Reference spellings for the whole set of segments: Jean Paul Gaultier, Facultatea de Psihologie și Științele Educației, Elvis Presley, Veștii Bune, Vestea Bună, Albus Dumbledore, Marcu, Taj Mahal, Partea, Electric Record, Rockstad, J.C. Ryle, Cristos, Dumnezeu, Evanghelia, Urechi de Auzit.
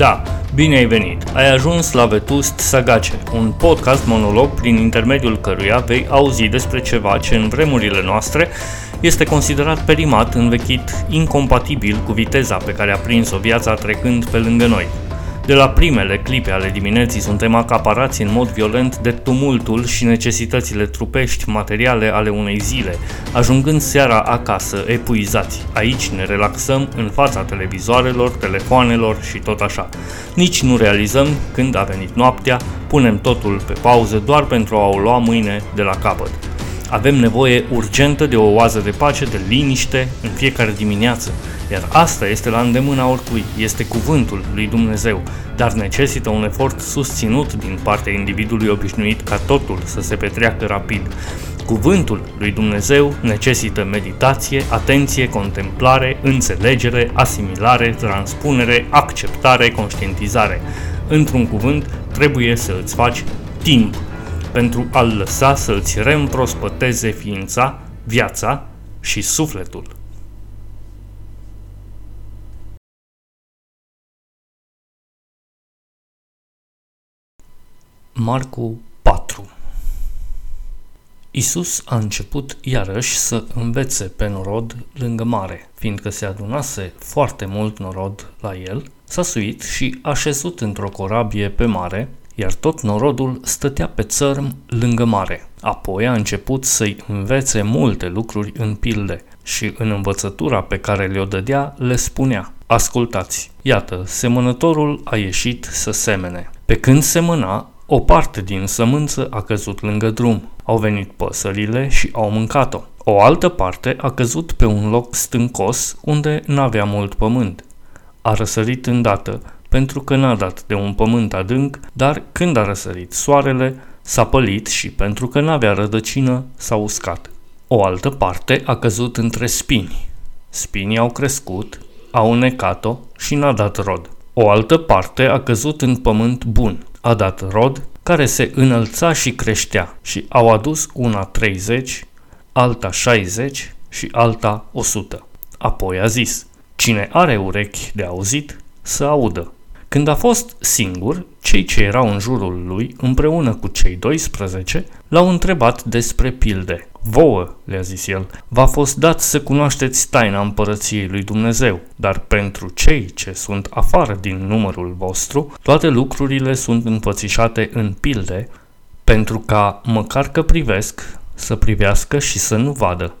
Da, bine ai venit! Ai ajuns la Vetust Sagace, un podcast monolog prin intermediul căruia vei auzi despre ceva ce în vremurile noastre este considerat perimat, învechit, incompatibil cu viteza pe care a prins-o viața trecând pe lângă noi. De la primele clipe ale dimineții suntem acaparați în mod violent de tumultul și necesitățile trupești materiale ale unei zile, ajungând seara acasă, epuizați. Aici ne relaxăm în fața televizoarelor, telefoanelor și tot așa. Nici nu realizăm când a venit noaptea, punem totul pe pauză doar pentru a o lua mâine de la capăt. Avem nevoie urgentă de o oază de pace, de liniște în fiecare dimineață, iar asta este la îndemâna oricui, este cuvântul lui Dumnezeu, dar necesită un efort susținut din partea individului obișnuit ca totul să se petreacă rapid. Cuvântul lui Dumnezeu necesită meditație, atenție, contemplare, înțelegere, asimilare, transpunere, acceptare, conștientizare. Într-un cuvânt, trebuie să îți faci timp pentru a-l lăsa să îți reîmprospăteze ființa, viața și sufletul. Marcu 4. Iisus a început iarăși să învețe pe norod lângă mare, fiindcă se adunase foarte mult norod la el, s-a suit și a șezut într-o corabie pe mare, iar tot norodul stătea pe țărm lângă mare. Apoi a început să-i învețe multe lucruri în pilde și în învățătura pe care le-o dădea le spunea: ascultați, iată, semănătorul a ieșit să semene. Pe când semăna, o parte din sămânță a căzut lângă drum, au venit păsările și au mâncat-o. O altă parte a căzut pe un loc stâncos unde n-avea mult pământ. A răsărit îndată, pentru că n-a dat de un pământ adânc, dar când a răsărit soarele, s-a pălit și pentru că n-avea rădăcină, s-a uscat. O altă parte a căzut între spini. Spinii au crescut, au înecat-o și n-a dat rod. O altă parte a căzut în pământ bun. A dat rod, care se înălța și creștea, și au adus una 30, alta 60 și alta 100. Apoi a zis: cine are urechi de auzit, să audă. Când a fost singur, cei ce erau în jurul lui, împreună cu cei 12, l-au întrebat despre pilde. Vouă, le-a zis el, v-a fost dat să cunoașteți taina împărăției lui Dumnezeu, dar pentru cei ce sunt afară din numărul vostru, toate lucrurile sunt înfățișate în pilde, pentru ca, măcar că privesc, să privească și să nu vadă,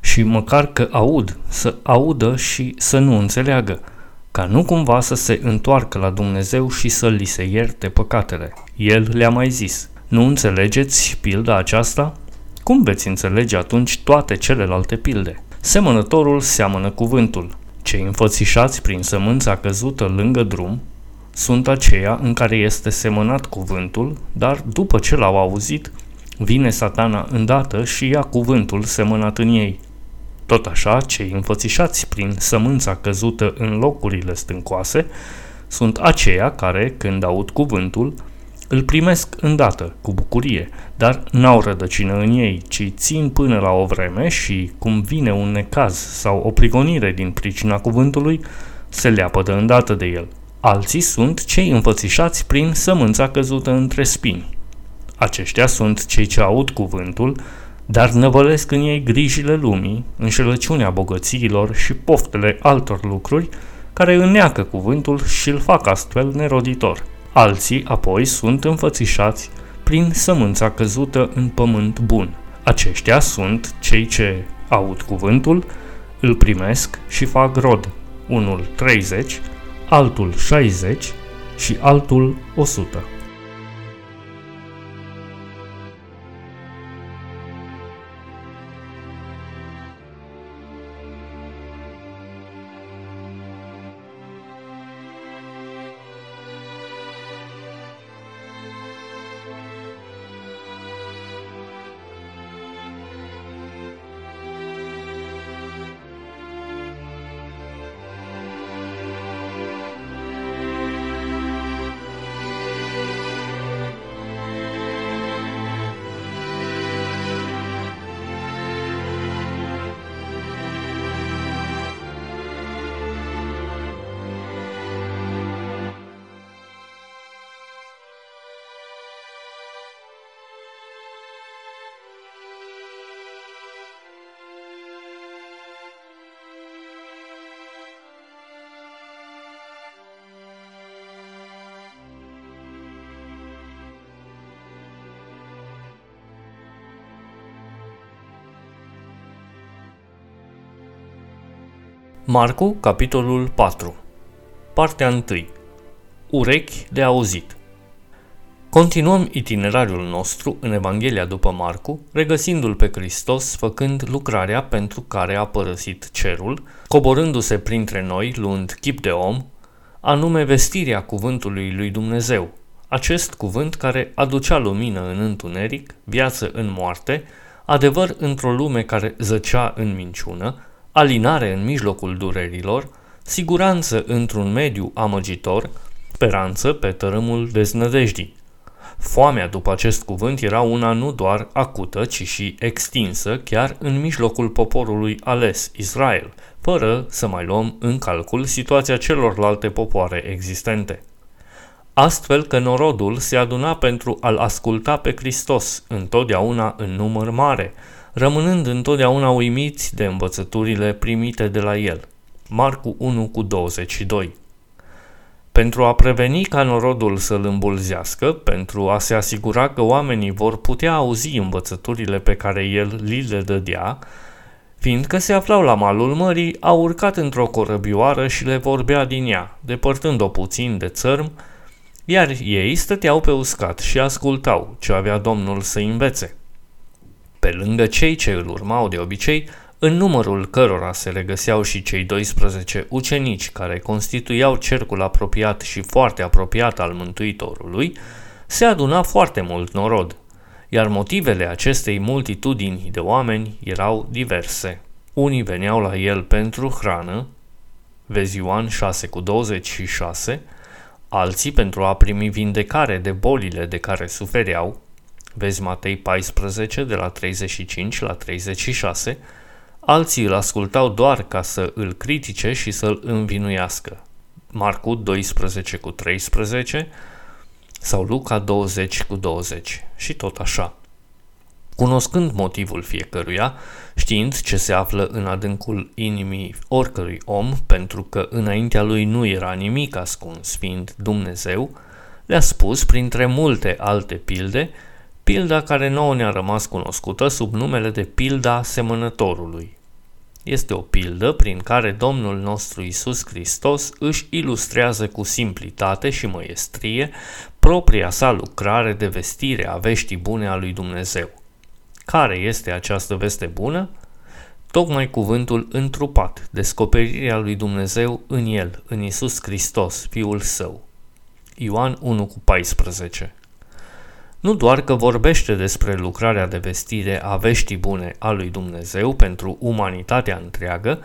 și măcar că aud, să audă și să nu înțeleagă, ca nu cumva să se întoarcă la Dumnezeu și să li se ierte păcatele. El le-a mai zis: nu înțelegeți pilda aceasta? Cum veți înțelege atunci toate celelalte pilde? Semănătorul seamănă cuvântul. Cei înfățișați prin sămânța căzută lângă drum sunt aceia în care este semănat cuvântul, dar după ce l-au auzit, vine satana îndată și ia cuvântul semănat în ei. Tot așa, cei înfățișați prin sămânța căzută în locurile stâncoase sunt aceia care, când aud cuvântul, îl primesc îndată, cu bucurie, dar n-au rădăcină în ei, ci țin până la o vreme și, cum vine un necaz sau o prigonire din pricina cuvântului, se leapădă îndată de el. Alții sunt cei înfățișați prin sămânța căzută între spini. Aceștia sunt cei ce aud cuvântul, dar năvălesc în ei grijile lumii, înșelăciunea bogățiilor și poftele altor lucruri care îneacă cuvântul și îl fac astfel neroditor. Alții apoi sunt înfățișați prin sămânța căzută în pământ bun. Aceștia sunt cei ce aud cuvântul, îl primesc și fac rod, unul 30, altul 60 și altul 100. Marcu, capitolul 4. Partea 1. Urechi de auzit. Continuăm itinerariul nostru în Evanghelia după Marcu, regăsindu-l pe Cristos făcând lucrarea pentru care a părăsit cerul, coborându-se printre noi, luând chip de om, anume vestirea cuvântului lui Dumnezeu, acest cuvânt care aducea lumină în întuneric, viață în moarte, adevăr într-o lume care zăcea în minciună, alinare în mijlocul durerilor, siguranță într-un mediu amăgitor, speranță pe tărâmul deznădejdii. Foamea după acest cuvânt era una nu doar acută, ci și extinsă, chiar în mijlocul poporului ales, Israel, fără să mai luăm în calcul situația celorlalte popoare existente. Astfel că norodul se aduna pentru a-l asculta pe Hristos, întotdeauna în număr mare, rămânând întotdeauna uimiți de învățăturile primite de la el. Marcu 1:22. Pentru a preveni ca norodul să-l îmbulzească, pentru a se asigura că oamenii vor putea auzi învățăturile pe care el li le dădea, fiindcă se aflau la malul mării, a urcat într-o corăbioară și le vorbea din ea, depărtând-o puțin de țărm, iar ei stăteau pe uscat și ascultau ce avea Domnul să învețe. Pe lângă cei ce îl urmau de obicei, în numărul cărora se regăseau și cei 12 ucenici care constituiau cercul apropiat și foarte apropiat al Mântuitorului, se aduna foarte mult norod, iar motivele acestei multitudini de oameni erau diverse. Unii veneau la el pentru hrană, vezi Ioan 6:26, alții pentru a primi vindecare de bolile de care sufereau, vezi Matei 14:35-36, alții îl ascultau doar ca să îl critice și să îl învinuiască, Marcu 12:13 sau Luca 20:20 și tot așa. Cunoscând motivul fiecăruia, știind ce se află în adâncul inimii oricărui om, pentru că înaintea lui nu era nimic ascuns, fiind Dumnezeu, le-a spus, printre multe alte pilde, pilda care nouă ne-a rămas cunoscută sub numele de pilda semănătorului. Este o pildă prin care Domnul nostru Iisus Hristos își ilustrează cu simplitate și măiestrie propria sa lucrare de vestire a veștii bune a lui Dumnezeu. Care este această veste bună? Tocmai cuvântul întrupat, descoperirea lui Dumnezeu în el, în Iisus Hristos, Fiul Său. Ioan 1:14. Nu doar că vorbește despre lucrarea de vestire a veștii bune a lui Dumnezeu pentru umanitatea întreagă,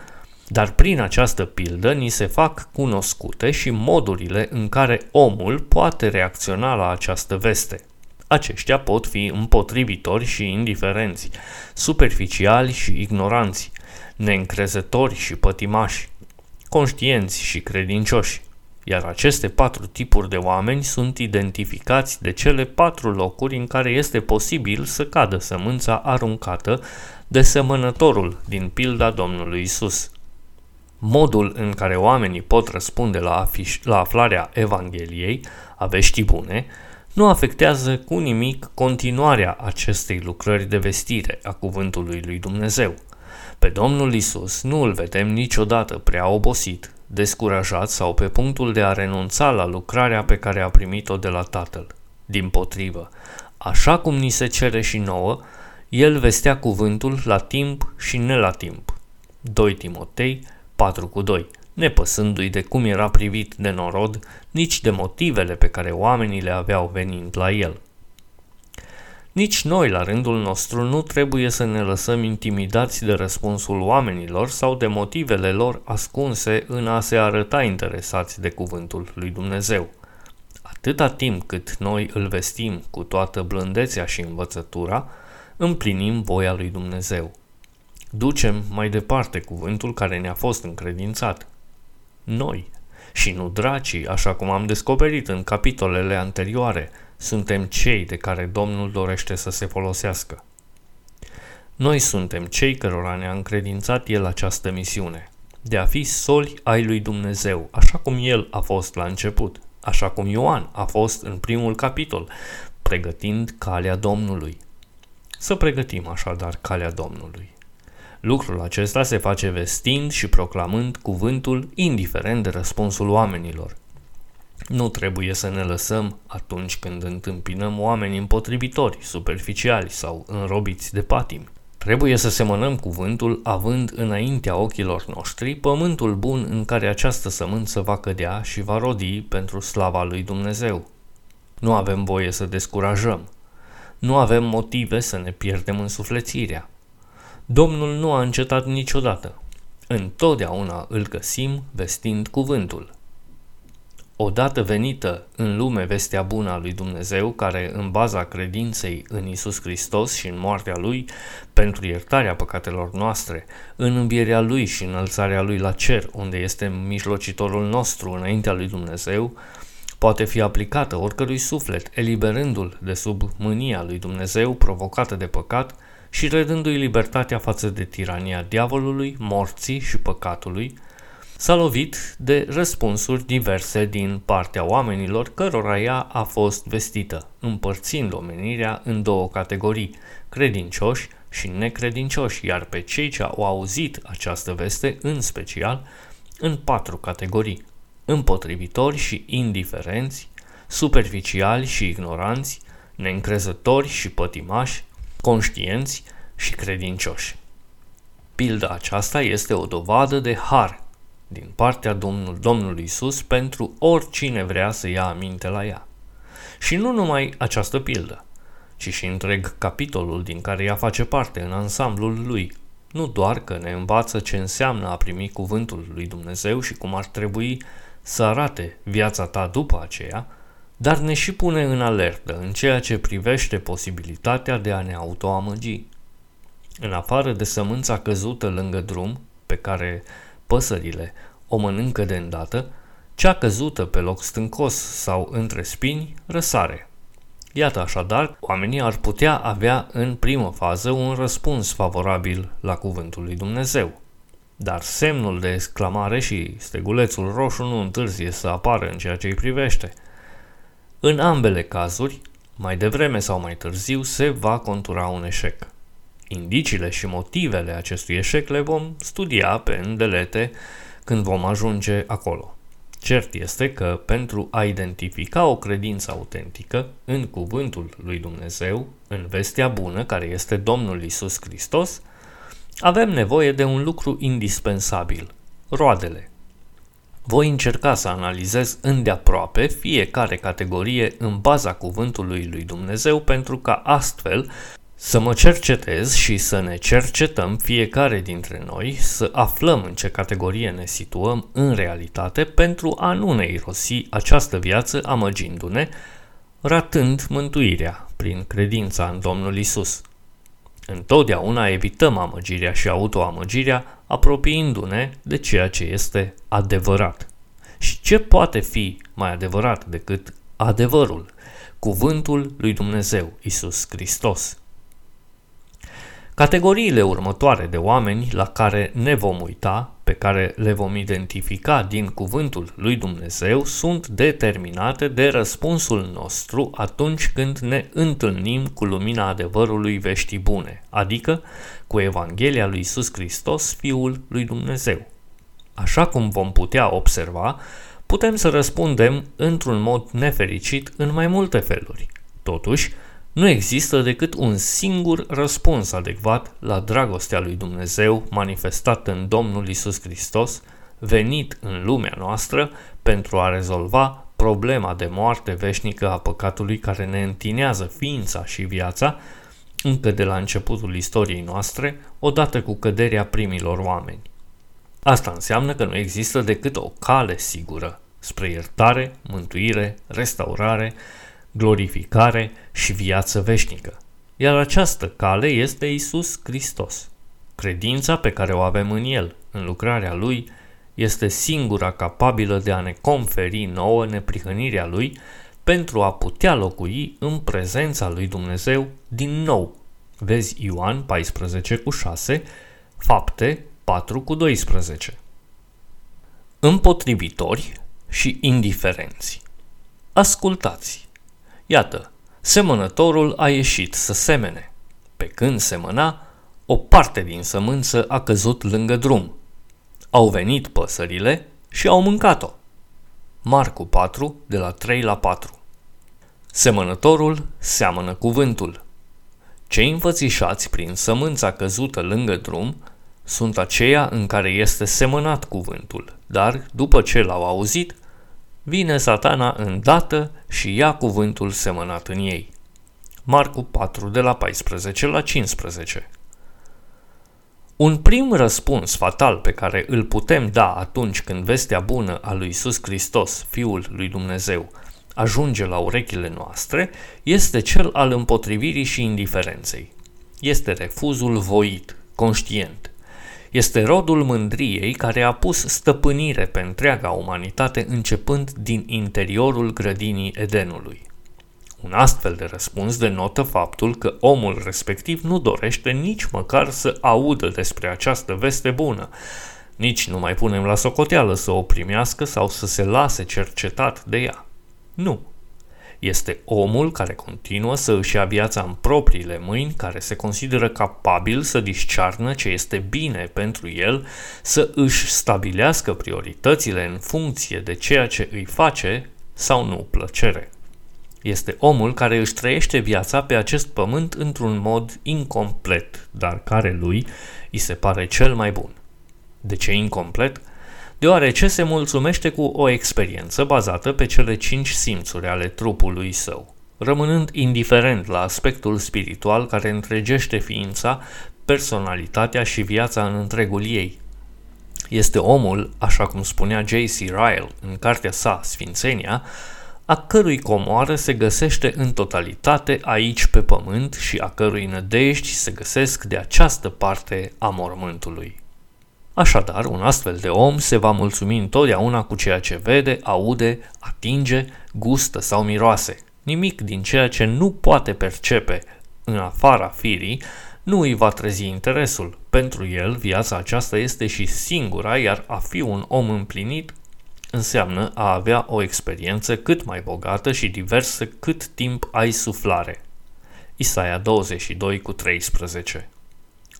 dar prin această pildă ni se fac cunoscute și modurile în care omul poate reacționa la această veste. Aceștia pot fi împotrivitori și indiferenți, superficiali și ignoranți, neîncrezători și pătimași, conștienți și credincioși. Iar aceste 4 tipuri de oameni sunt identificați de cele 4 locuri în care este posibil să cadă sămânța aruncată de semănătorul din pilda Domnului Isus. Modul în care oamenii pot răspunde la aflarea Evangheliei, a veștii bune, nu afectează cu nimic continuarea acestei lucrări de vestire a cuvântului lui Dumnezeu. Pe Domnul Isus nu îl vedem niciodată prea obosit, descurajat sau pe punctul de a renunța la lucrarea pe care a primit-o de la Tatăl. Dimpotrivă, așa cum ni se cere și nouă, el vestea cuvântul la timp și ne la timp. 2 Timotei 4:2, nepăsându-i de cum era privit de norod, nici de motivele pe care oamenii le aveau venind la el. Nici noi, la rândul nostru, nu trebuie să ne lăsăm intimidați de răspunsul oamenilor sau de motivele lor ascunse în a se arăta interesați de cuvântul lui Dumnezeu. Atâta timp cât noi îl vestim cu toată blândețea și învățătura, împlinim voia lui Dumnezeu. Ducem mai departe cuvântul care ne-a fost încredințat. Noi, și nu dracii, așa cum am descoperit în capitolele anterioare, suntem cei de care Domnul dorește să se folosească. Noi suntem cei cărora ne-a încredințat El această misiune, de a fi soli ai lui Dumnezeu, așa cum El a fost la început, așa cum Ioan a fost în primul capitol, pregătind calea Domnului. Să pregătim așadar calea Domnului. Lucrul acesta se face vestind și proclamând cuvântul, indiferent de răspunsul oamenilor. Nu trebuie să ne lăsăm atunci când întâmpinăm oameni împotrivitori, superficiali sau înrobiți de patimi. Trebuie să semănăm cuvântul având înaintea ochilor noștri pământul bun în care această sămânță va cădea și va rodi pentru slava lui Dumnezeu. Nu avem voie să descurajăm. Nu avem motive să ne pierdem însuflețirea. Domnul nu a încetat niciodată. Întotdeauna îl găsim vestind cuvântul. Odată venită în lume vestea bună a lui Dumnezeu, care în baza credinței în Iisus Hristos și în moartea Lui, pentru iertarea păcatelor noastre, în învierea Lui și înălțarea Lui la cer, unde este mijlocitorul nostru înaintea lui Dumnezeu, poate fi aplicată oricărui suflet, eliberându-l de sub mânia lui Dumnezeu provocată de păcat și redându-i libertatea față de tirania diavolului, morții și păcatului, s-a lovit de răspunsuri diverse din partea oamenilor cărora ea a fost vestită, împărțind omenirea în două categorii, credincioși și necredincioși, iar pe cei ce au auzit această veste, în special, în patru categorii: împotrivitori și indiferenți, superficiali și ignoranți, neîncrezători și pătimași, conștienți și credincioși. Pilda aceasta este o dovadă de har din partea Domnului Iisus pentru oricine vrea să ia aminte la ea. Și nu numai această pildă, ci și întreg capitolul din care ea face parte în ansamblul lui. Nu doar că ne învață ce înseamnă a primi cuvântul lui Dumnezeu și cum ar trebui să arate viața ta după aceea, dar ne și pune în alertă în ceea ce privește posibilitatea de a ne autoamăgi. În afară de sămânța căzută lângă drum, pe care păsările o mănâncă de îndată, cea căzută pe loc stâncos sau între spini răsare. Iată așadar, oamenii ar putea avea în primă fază un răspuns favorabil la cuvântul lui Dumnezeu. Dar semnul de exclamare și stegulețul roșu nu întârzie să apară în ceea ce îi privește. În ambele cazuri, mai devreme sau mai târziu, se va contura un eșec. Indiciile și motivele acestui eșec le vom studia pe îndelete când vom ajunge acolo. Cert este că pentru a identifica o credință autentică în cuvântul lui Dumnezeu, în vestea bună care este Domnul Iisus Hristos, avem nevoie de un lucru indispensabil: roadele. Voi încerca să analizez îndeaproape fiecare categorie în baza cuvântului lui Dumnezeu pentru ca astfel să mă cercetez și să ne cercetăm fiecare dintre noi, să aflăm în ce categorie ne situăm în realitate pentru a nu ne irosi această viață amăgindu-ne, ratând mântuirea prin credința în Domnul Iisus. Întotdeauna evităm amăgirea și autoamăgirea, apropiindu-ne de ceea ce este adevărat. Și ce poate fi mai adevărat decât adevărul? Cuvântul lui Dumnezeu, Iisus Hristos. Categoriile următoare de oameni la care ne vom uita, pe care le vom identifica din cuvântul lui Dumnezeu, sunt determinate de răspunsul nostru atunci când ne întâlnim cu lumina adevărului veștii bune, adică cu Evanghelia lui Iisus Hristos, Fiul lui Dumnezeu. Așa cum vom putea observa, putem să răspundem într-un mod nefericit în mai multe feluri. Totuși, nu există decât un singur răspuns adecvat la dragostea lui Dumnezeu manifestată în Domnul Iisus Hristos, venit în lumea noastră pentru a rezolva problema de moarte veșnică a păcatului care ne întinează ființa și viața încă de la începutul istoriei noastre, odată cu căderea primilor oameni. Asta înseamnă că nu există decât o cale sigură spre iertare, mântuire, restaurare, glorificare și viață veșnică. Iar această cale este Iisus Hristos. Credința pe care o avem în El, în lucrarea Lui, este singura capabilă de a ne conferi nouă neprihănirea Lui pentru a putea locui în prezența lui Dumnezeu din nou. Vezi Ioan 14,6, Fapte 4,12. Împotrivitori și indiferenți. Ascultați! Iată, semănătorul a ieșit să semene. Pe când semăna, O parte din sămânță a căzut lângă drum. Au venit păsările și au mâncat-o. Marcu 4, de la 3 la 4. Semănătorul seamănă cuvântul. Cei înfățișați prin sămânța căzută lângă drum sunt aceia în care este semănat cuvântul, dar după ce l-au auzit, vine Satana îndată și ia cuvântul semănat în ei. Marcu 4, de la 14 la 15. Un prim răspuns fatal pe care îl putem da atunci când vestea bună a lui Iisus Hristos, Fiul lui Dumnezeu, ajunge la urechile noastre, este cel al împotrivirii și indiferenței. Este refuzul voit, conștient. Este rodul mândriei care a pus stăpânire pe întreaga umanitate începând din interiorul grădinii Edenului. Un astfel de răspuns denotă faptul că omul respectiv nu dorește nici măcar să audă despre această veste bună, nici nu mai punem la socoteală să o primească sau să se lase cercetat de ea. Nu. Este omul care continuă să își ia viața în propriile mâini, care se consideră capabil să discearnă ce este bine pentru el, să își stabilească prioritățile în funcție de ceea ce îi face sau nu plăcere. Este omul care își trăiește viața pe acest pământ într-un mod incomplet, dar care lui îi se pare cel mai bun. De ce incomplet? Deoarece se mulțumește cu o experiență bazată pe cele 5 simțuri ale trupului său, rămânând indiferent la aspectul spiritual care întregește ființa, personalitatea și viața în întregul ei. Este omul, așa cum spunea J.C. Ryle în cartea sa Sfințenia, a cărui comoară se găsește în totalitate aici pe pământ și a cărui nădejdi se găsesc de această parte a mormântului. Așadar, un astfel de om se va mulțumi întotdeauna cu ceea ce vede, aude, atinge, gustă sau miroase. Nimic din ceea ce nu poate percepe în afara firii nu îi va trezi interesul. Pentru el, viața aceasta este și singura, iar a fi un om împlinit înseamnă a avea o experiență cât mai bogată și diversă cât timp ai suflare. Isaia 22 cu 13.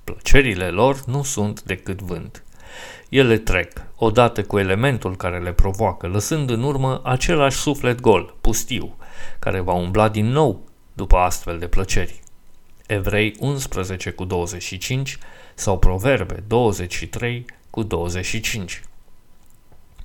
Plăcerile lor nu sunt decât vânt. Ele trec, odată cu elementul care le provoacă, lăsând în urmă același suflet gol, pustiu, care va umbla din nou după astfel de plăceri. Evrei 11 cu 25 sau Proverbe 23 cu 25.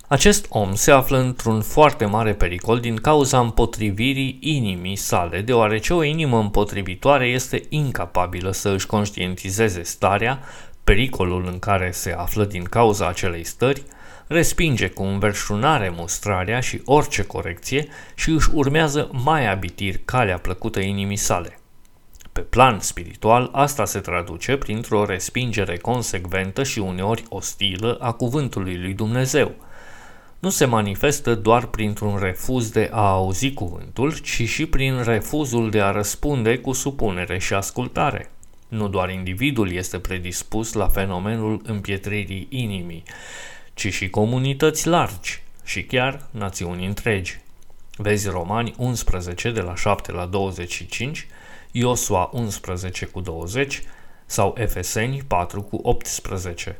Acest om se află într-un foarte mare pericol din cauza împotrivirii inimii sale, deoarece o inimă împotrivitoare este incapabilă să își conștientizeze starea, pericolul în care se află din cauza acelei stări, respinge cu înverșunare mustrarea și orice corecție și își urmează mai abitir calea plăcută inimii sale. Pe plan spiritual, asta se traduce printr-o respingere consecventă și uneori ostilă a cuvântului lui Dumnezeu. Nu se manifestă doar printr-un refuz de a auzi cuvântul, ci și prin refuzul de a răspunde cu supunere și ascultare. Nu doar individul este predispus la fenomenul împietririi inimii, ci și comunități largi și chiar națiuni întregi. Vezi Romani 11 de la 7 la 25, Iosua 11 cu 20 sau Efeseni 4 cu 18.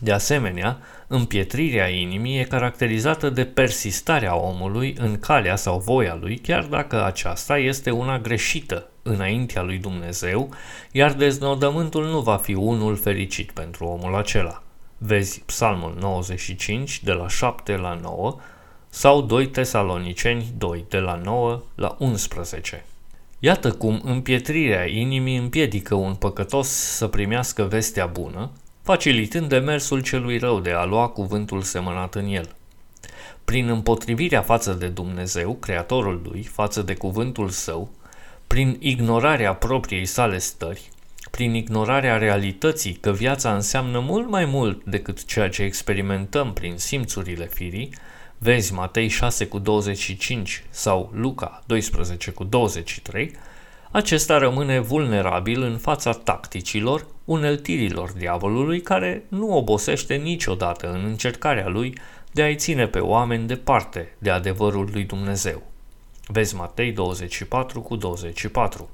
De asemenea, împietrirea inimii e caracterizată de persistarea omului în calea sau voia lui, chiar dacă aceasta este una greșită înaintea lui Dumnezeu, iar deznodământul nu va fi unul fericit pentru omul acela. Vezi Psalmul 95 de la 7 la 9 sau 2 Tesaloniceni 2 de la 9 la 11. Iată cum împietrirea inimii împiedică un păcătos să primească vestea bună, facilitând demersul celui rău de a lua cuvântul semănat în el. Prin împotrivirea față de Dumnezeu, Creatorul lui, față de cuvântul său, prin ignorarea propriei sale stări, prin ignorarea realității că viața înseamnă mult mai mult decât ceea ce experimentăm prin simțurile firii, vezi Matei 6 cu 25 sau Luca 12 cu 23, acesta rămâne vulnerabil în fața tacticilor, uneltirilor diavolului care nu obosește niciodată în încercarea lui de a-i ține pe oameni departe de adevărul lui Dumnezeu. Vezi Matei 24 cu 24.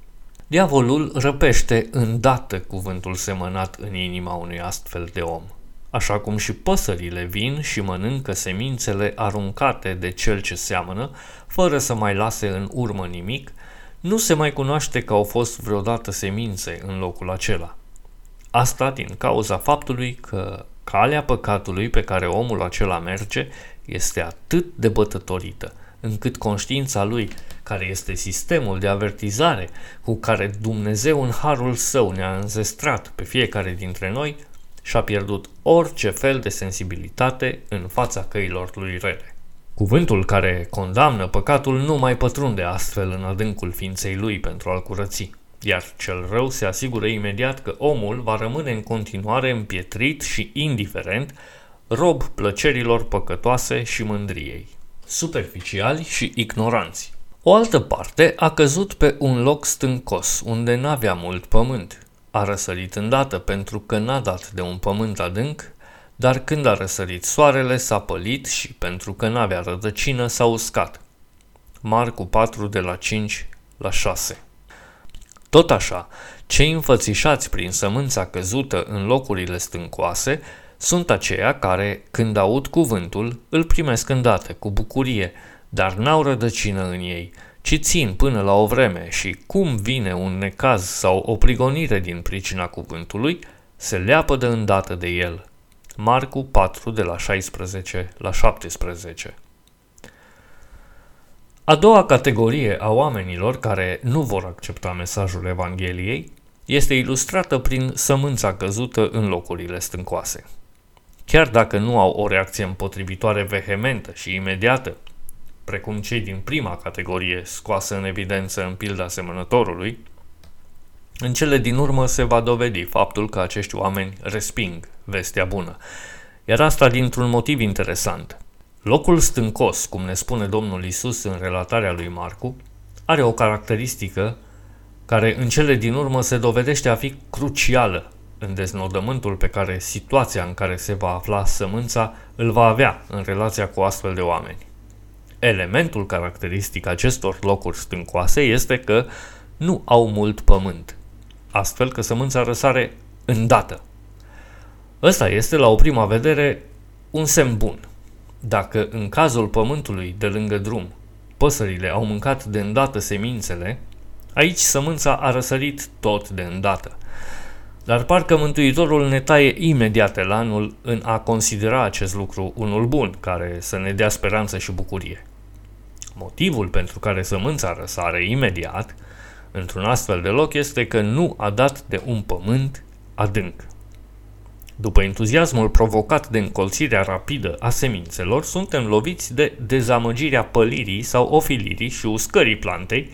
Diavolul răpește îndată cuvântul semănat în inima unui astfel de om, așa cum și păsările vin și mănâncă semințele aruncate de cel ce seamănă, fără să mai lase în urmă nimic, nu se mai cunoaște că au fost vreodată semințe în locul acela. Asta din cauza faptului că calea păcatului pe care omul acela merge este atât de bătătorită, încât conștiința lui, care este sistemul de avertizare cu care Dumnezeu în harul său ne-a înzestrat pe fiecare dintre noi, și-a pierdut orice fel de sensibilitate în fața căilor lui rele. Cuvântul care condamnă păcatul nu mai pătrunde astfel în adâncul ființei lui pentru a-l curăți, iar cel rău se asigură imediat că omul va rămâne în continuare împietrit și indiferent, rob plăcerilor păcătoase și mândriei, superficiali și ignoranți. O altă parte a căzut pe un loc stâncos, unde n-avea mult pământ. A răsărit îndată pentru că n-a dat de un pământ adânc, dar când a răsărit soarele s-a pălit și pentru că n-avea rădăcină s-a uscat. Marcu 4 de la 5 la 6. Tot așa, cei înfățișați prin sămânța căzută în locurile stâncoase sunt aceia care, când aud cuvântul, îl primesc îndată cu bucurie, dar n-au rădăcină în ei, ci țin până la o vreme și cum vine un necaz sau o prigonire din pricina cuvântului, se leapă de îndată de el. Marcu 4 de la 16 la 17. A doua categorie a oamenilor care nu vor accepta mesajul Evangheliei este ilustrată prin sămânța căzută în locurile stâncoase. Chiar dacă nu au o reacție împotrivitoare vehementă și imediată, precum cei din prima categorie scoasă în evidență în pilda semănătorului, în cele din urmă se va dovedi faptul că acești oameni resping vestea bună, iar asta dintr-un motiv interesant. Locul stâncos, cum ne spune Domnul Iisus în relatarea lui Marcu, are o caracteristică care în cele din urmă se dovedește a fi crucială în deznodământul pe care situația în care se va afla sămânța îl va avea în relația cu astfel de oameni. Elementul caracteristic acestor locuri stâncoase este că nu au mult pământ, astfel că sămânța răsare îndată. Ăsta este, la o prima vedere, un semn bun. Dacă în cazul pământului de lângă drum păsările au mâncat de îndată semințele, aici sămânța a răsărit tot de îndată. Dar parcă Mântuitorul ne taie imediat elanul în a considera acest lucru unul bun, care să ne dea speranță și bucurie. Motivul pentru care sămânța răsare imediat într-un astfel de loc este că nu a dat de un pământ adânc. După entuziasmul provocat de încolțirea rapidă a semințelor, suntem loviți de dezamăgirea pălirii sau ofilirii și uscării plantei,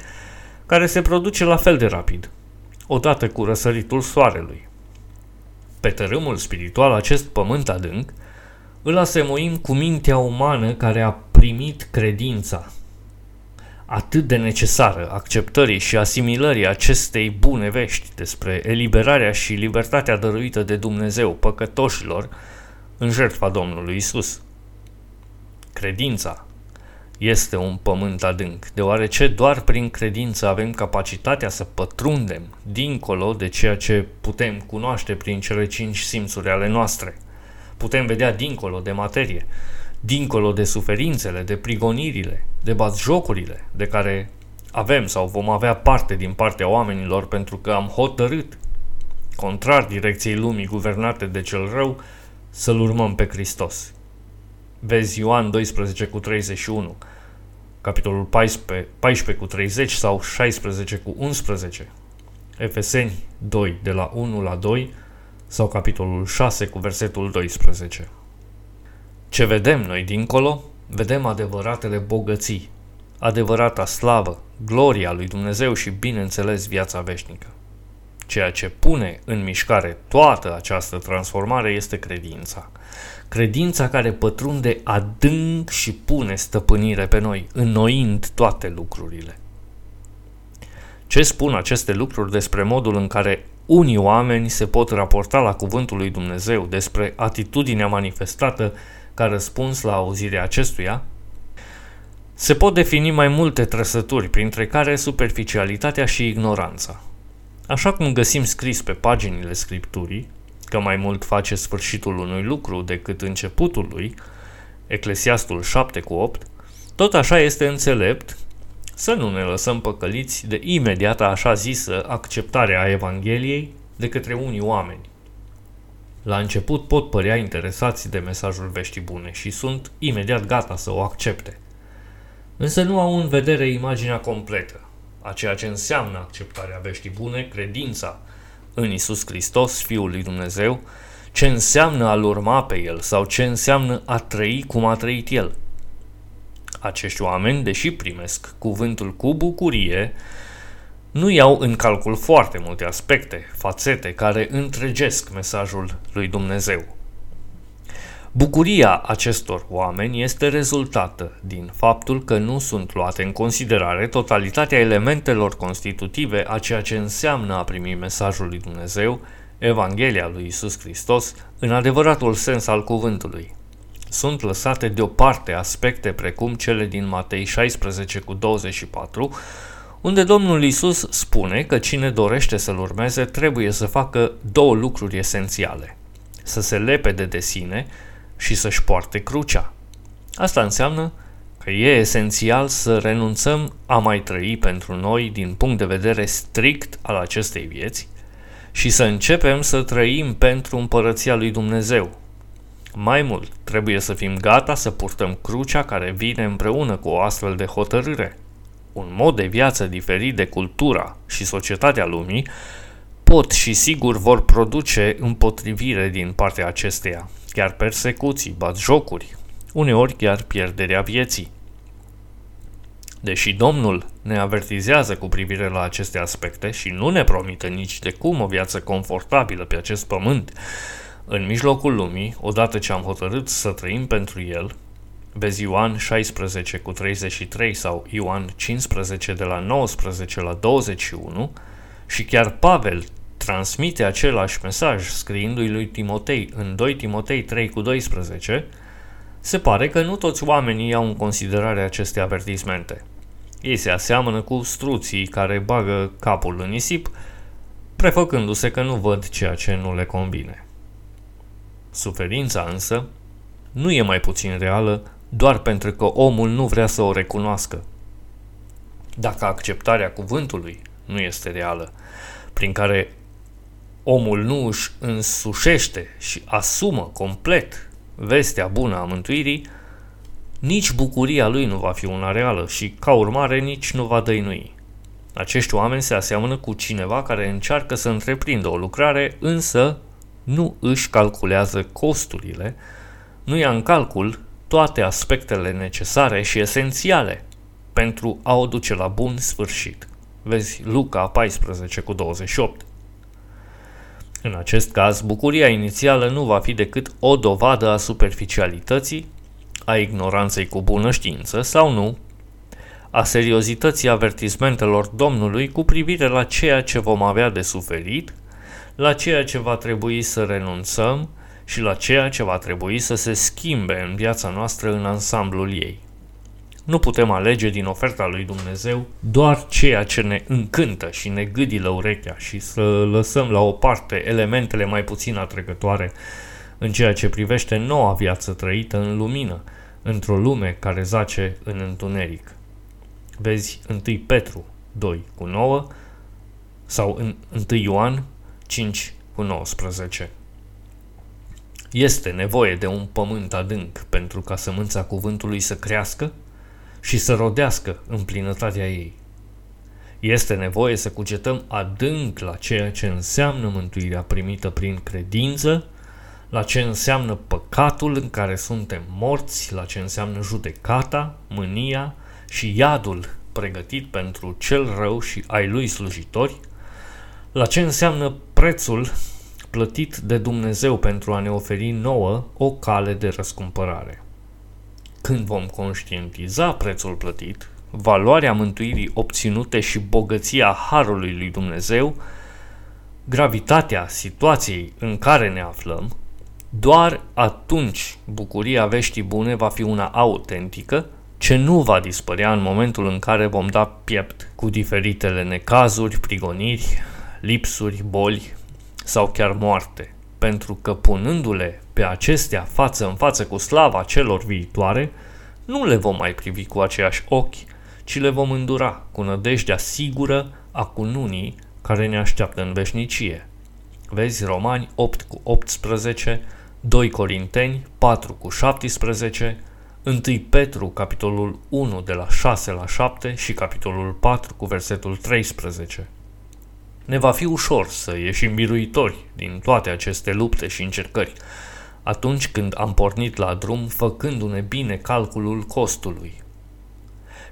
care se produce la fel de rapid, odată cu răsăritul soarelui. Pe tărâmul spiritual, acest pământ adânc îl asemuim cu mintea umană care a primit credința, atât de necesară acceptării și asimilării acestei bune vești despre eliberarea și libertatea dăruită de Dumnezeu păcătoșilor în jertfa Domnului Iisus. Credința este un pământ adânc, deoarece doar prin credință avem capacitatea să pătrundem dincolo de ceea ce putem cunoaște prin cele 5 simțuri ale noastre. Putem vedea dincolo de materie, dincolo de suferințele, de prigonirile, de batjocurile de care avem sau vom avea parte din partea oamenilor pentru că am hotărât, contrar direcției lumii guvernate de cel rău, să-L urmăm pe Hristos. Vezi Ioan 12 cu 31, capitolul 14 cu 30 sau 16 cu 11, Efeseni 2 de la 1 la 2 sau capitolul 6 cu versetul 12. Ce vedem noi dincolo? Vedem adevăratele bogății, adevărata slavă, gloria lui Dumnezeu și, bineînțeles, viața veșnică. Ceea ce pune în mișcare toată această transformare este credința. Credința care pătrunde adânc și pune stăpânire pe noi, înnoind toate lucrurile. Ce spun aceste lucruri despre modul în care unii oameni se pot raporta la cuvântul lui Dumnezeu, despre atitudinea manifestată ca răspuns la auzirea acestuia? Se pot defini mai multe trăsături, printre care superficialitatea și ignoranța. Așa cum găsim scris pe paginile Scripturii, că mai mult face sfârșitul unui lucru decât începutul lui, Eclesiastul 7:8, tot așa este înțelept să nu ne lăsăm păcăliți de imediata așa zisă acceptare a Evangheliei de către unii oameni. La început pot părea interesați de mesajul Veștii Bune și sunt imediat gata să o accepte. Însă nu au în vedere imaginea completă a ceea ce înseamnă acceptarea Veștii Bune, credința în Iisus Hristos, Fiul lui Dumnezeu, ce înseamnă a-L urma pe El sau ce înseamnă a trăi cum a trăit El. Acești oameni, deși primesc cuvântul cu bucurie, nu iau în calcul foarte multe aspecte, fațete care întregesc mesajul lui Dumnezeu. Bucuria acestor oameni este rezultată din faptul că nu sunt luate în considerare totalitatea elementelor constitutive a ceea ce înseamnă a primi mesajul lui Dumnezeu, Evanghelia lui Iisus Hristos, în adevăratul sens al cuvântului. Sunt lăsate deoparte aspecte precum cele din Matei 16:24, unde Domnul Iisus spune că cine dorește să-L urmeze trebuie să facă două lucruri esențiale: să se lepede de sine și să-și poarte crucea. Asta înseamnă că e esențial să renunțăm a mai trăi pentru noi din punct de vedere strict al acestei vieți și să începem să trăim pentru împărăția lui Dumnezeu. Mai mult, trebuie să fim gata să purtăm crucea care vine împreună cu o astfel de hotărâre. Un mod de viață diferit de cultura și societatea lumii pot și sigur vor produce împotrivire din partea acesteia, chiar persecuții, batjocuri, uneori chiar pierderea vieții. Deși Domnul ne avertizează cu privire la aceste aspecte și nu ne promite nici de cum o viață confortabilă pe acest pământ, în mijlocul lumii, odată ce am hotărât să trăim pentru El, vezi Ioan 16:33 sau Ioan 15:19-21, și chiar Pavel transmite același mesaj scriindu-i lui Timotei în 2 Timotei 3:12, se pare că nu toți oamenii iau în considerare aceste avertismente. Ei se aseamănă cu struții care bagă capul în nisip, prefăcându-se că nu văd ceea ce nu le convine. Suferința însă nu e mai puțin reală doar pentru că omul nu vrea să o recunoască. Dacă acceptarea cuvântului nu este reală, prin care omul nu își însușește și asumă complet vestea bună a mântuirii, nici bucuria lui nu va fi una reală și, ca urmare, nici nu va dăinui. Acești oameni se aseamănă cu cineva care încearcă să întreprindă o lucrare, însă nu își calculează costurile, nu ia în calcul toate aspectele necesare și esențiale pentru a o duce la bun sfârșit. Vezi Luca 14:28. În acest caz, bucuria inițială nu va fi decât o dovadă a superficialității, a ignoranței cu bună știință sau nu, a seriozității avertismentelor Domnului cu privire la ceea ce vom avea de suferit, la ceea ce va trebui să renunțăm și la ceea ce va trebui să se schimbe în viața noastră în ansamblul ei. Nu putem alege din oferta lui Dumnezeu doar ceea ce ne încântă și ne gâdilă urechea și să lăsăm la o parte elementele mai puțin atrăgătoare în ceea ce privește noua viață trăită în lumină, într-o lume care zace în întuneric. Vezi 1 Petru 2:9 sau în 1 Ioan 5:19. Este nevoie de un pământ adânc pentru ca sămânța cuvântului să crească și să rodească în plinătatea ei. Este nevoie să cugetăm adânc la ceea ce înseamnă mântuirea primită prin credință, la ce înseamnă păcatul în care suntem morți, la ce înseamnă judecata, mânia și iadul pregătit pentru cel rău și ai lui slujitori, la ce înseamnă prețul plătit de Dumnezeu pentru a ne oferi nouă o cale de răscumpărare. Când vom conștientiza prețul plătit, valoarea mântuirii obținute și bogăția harului lui Dumnezeu, gravitatea situației în care ne aflăm, doar atunci bucuria veștii bune va fi una autentică, ce nu va dispărea în momentul în care vom da piept cu diferitele necazuri, prigoniri, lipsuri, boli sau chiar moarte, pentru că punându-le pe acestea față în față cu slava celor viitoare, nu le vom mai privi cu aceiași ochi, ci le vom îndura cu nădejdea sigură a cununii care ne așteaptă în veșnicie. Vezi Romani 8:18, 2 Corinteni 4:17, 1 Petru capitolul 1 de la 6-7 și capitolul 4 cu versetul 13. Ne va fi ușor să ieșim biruitori din toate aceste lupte și încercări, atunci când am pornit la drum făcându-ne bine calculul costului.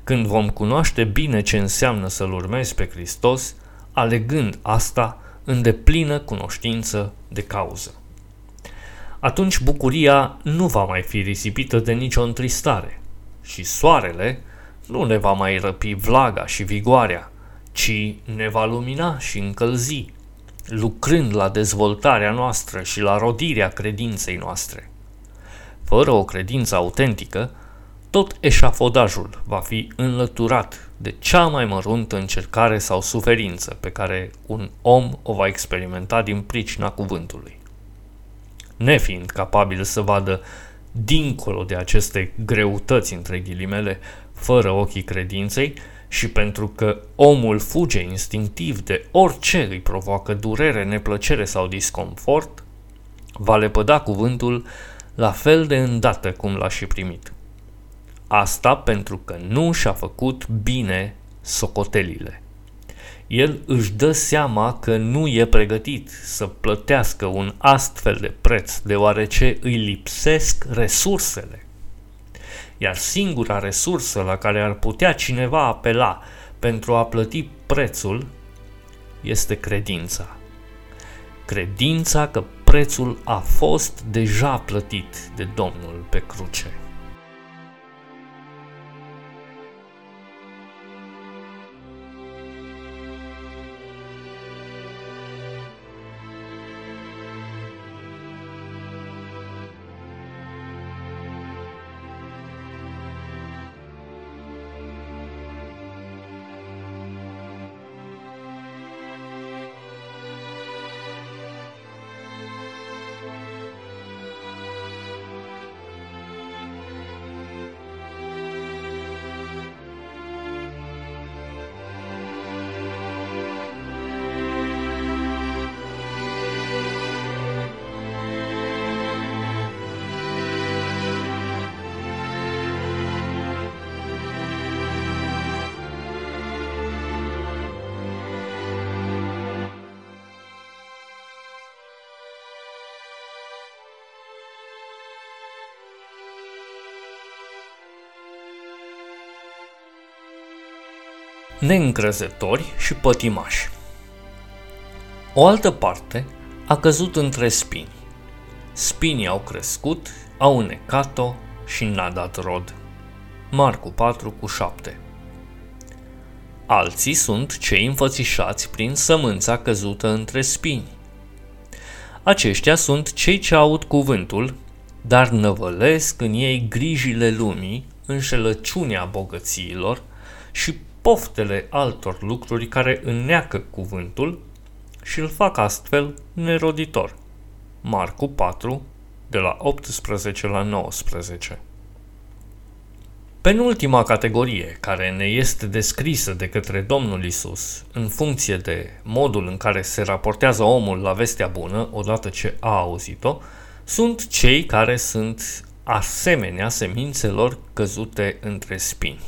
Când vom cunoaște bine ce înseamnă să-L urmezi pe Hristos, alegând asta în deplină cunoștință de cauză. Atunci bucuria nu va mai fi risipită de nicio întristare și soarele nu ne va mai răpi vlaga și vigoarea, ci ne va lumina și încălzi, lucrând la dezvoltarea noastră și la rodirea credinței noastre. Fără o credință autentică, tot eșafodajul va fi înlăturat de cea mai măruntă încercare sau suferință pe care un om o va experimenta din pricina cuvântului. Nefiind capabil să vadă dincolo de aceste greutăți între ghilimele, fără ochii credinței, și pentru că omul fuge instinctiv de orice îi provoacă durere, neplăcere sau disconfort, va lepăda cuvântul la fel de îndată cum l-a și primit. Asta pentru că nu și-a făcut bine socotelile. El își dă seama că nu e pregătit să plătească un astfel de preț, deoarece îi lipsesc resursele. Iar singura resursă la care ar putea cineva apela pentru a plăti prețul este credința. Credința că prețul a fost deja plătit de Domnul pe cruce. Neîncrezători și pătimași. O altă parte a căzut între spini. Spinii au crescut, au înecat-o și n-a dat rod. Marcu 4:7. Alții sunt cei înfățișați prin sămânța căzută între spini. Aceștia sunt cei ce aud cuvântul, dar năvălesc în ei grijile lumii, înșelăciunea bogățiilor și poftele altor lucruri care înneacă cuvântul și îl fac astfel neroditor. Marcu 4, de la 18 la 19. Penultima categorie care ne este descrisă de către Domnul Isus, în funcție de modul în care se raportează omul la vestea bună odată ce a auzit-o, sunt cei care sunt asemenea semințelor căzute între spini.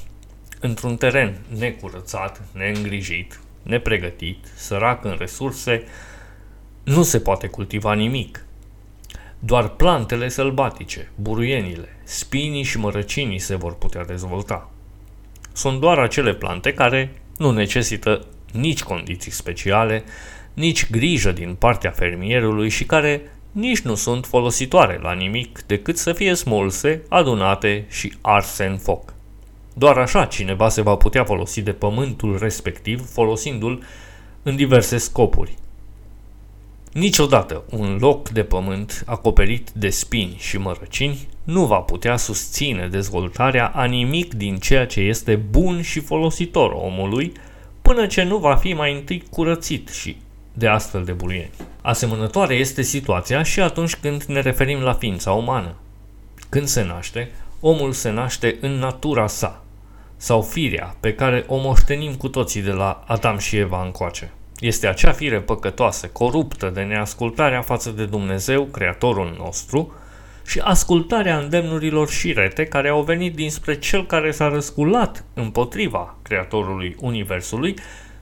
Într-un teren necurățat, neîngrijit, nepregătit, sărac în resurse, nu se poate cultiva nimic. Doar plantele sălbatice, buruienile, spinii și mărăcinii se vor putea dezvolta. Sunt doar acele plante care nu necesită nici condiții speciale, nici grijă din partea fermierului și care nici nu sunt folositoare la nimic decât să fie smulse, adunate și arse în foc. Doar așa cineva se va putea folosi de pământul respectiv, folosindu-l în diverse scopuri. Niciodată un loc de pământ acoperit de spini și mărăcini nu va putea susține dezvoltarea a nimic din ceea ce este bun și folositor omului, până ce nu va fi mai întâi curățit și de astfel de buruieni. Asemănătoare este situația și atunci când ne referim la ființa umană. Când se naște, omul se naște în natura sa, sau firea pe care o moștenim cu toții de la Adam și Eva încoace. Este acea fire păcătoasă, coruptă de neascultarea față de Dumnezeu, Creatorul nostru, și ascultarea îndemnurilor și rete care au venit dinspre Cel care s-a răsculat împotriva Creatorului Universului,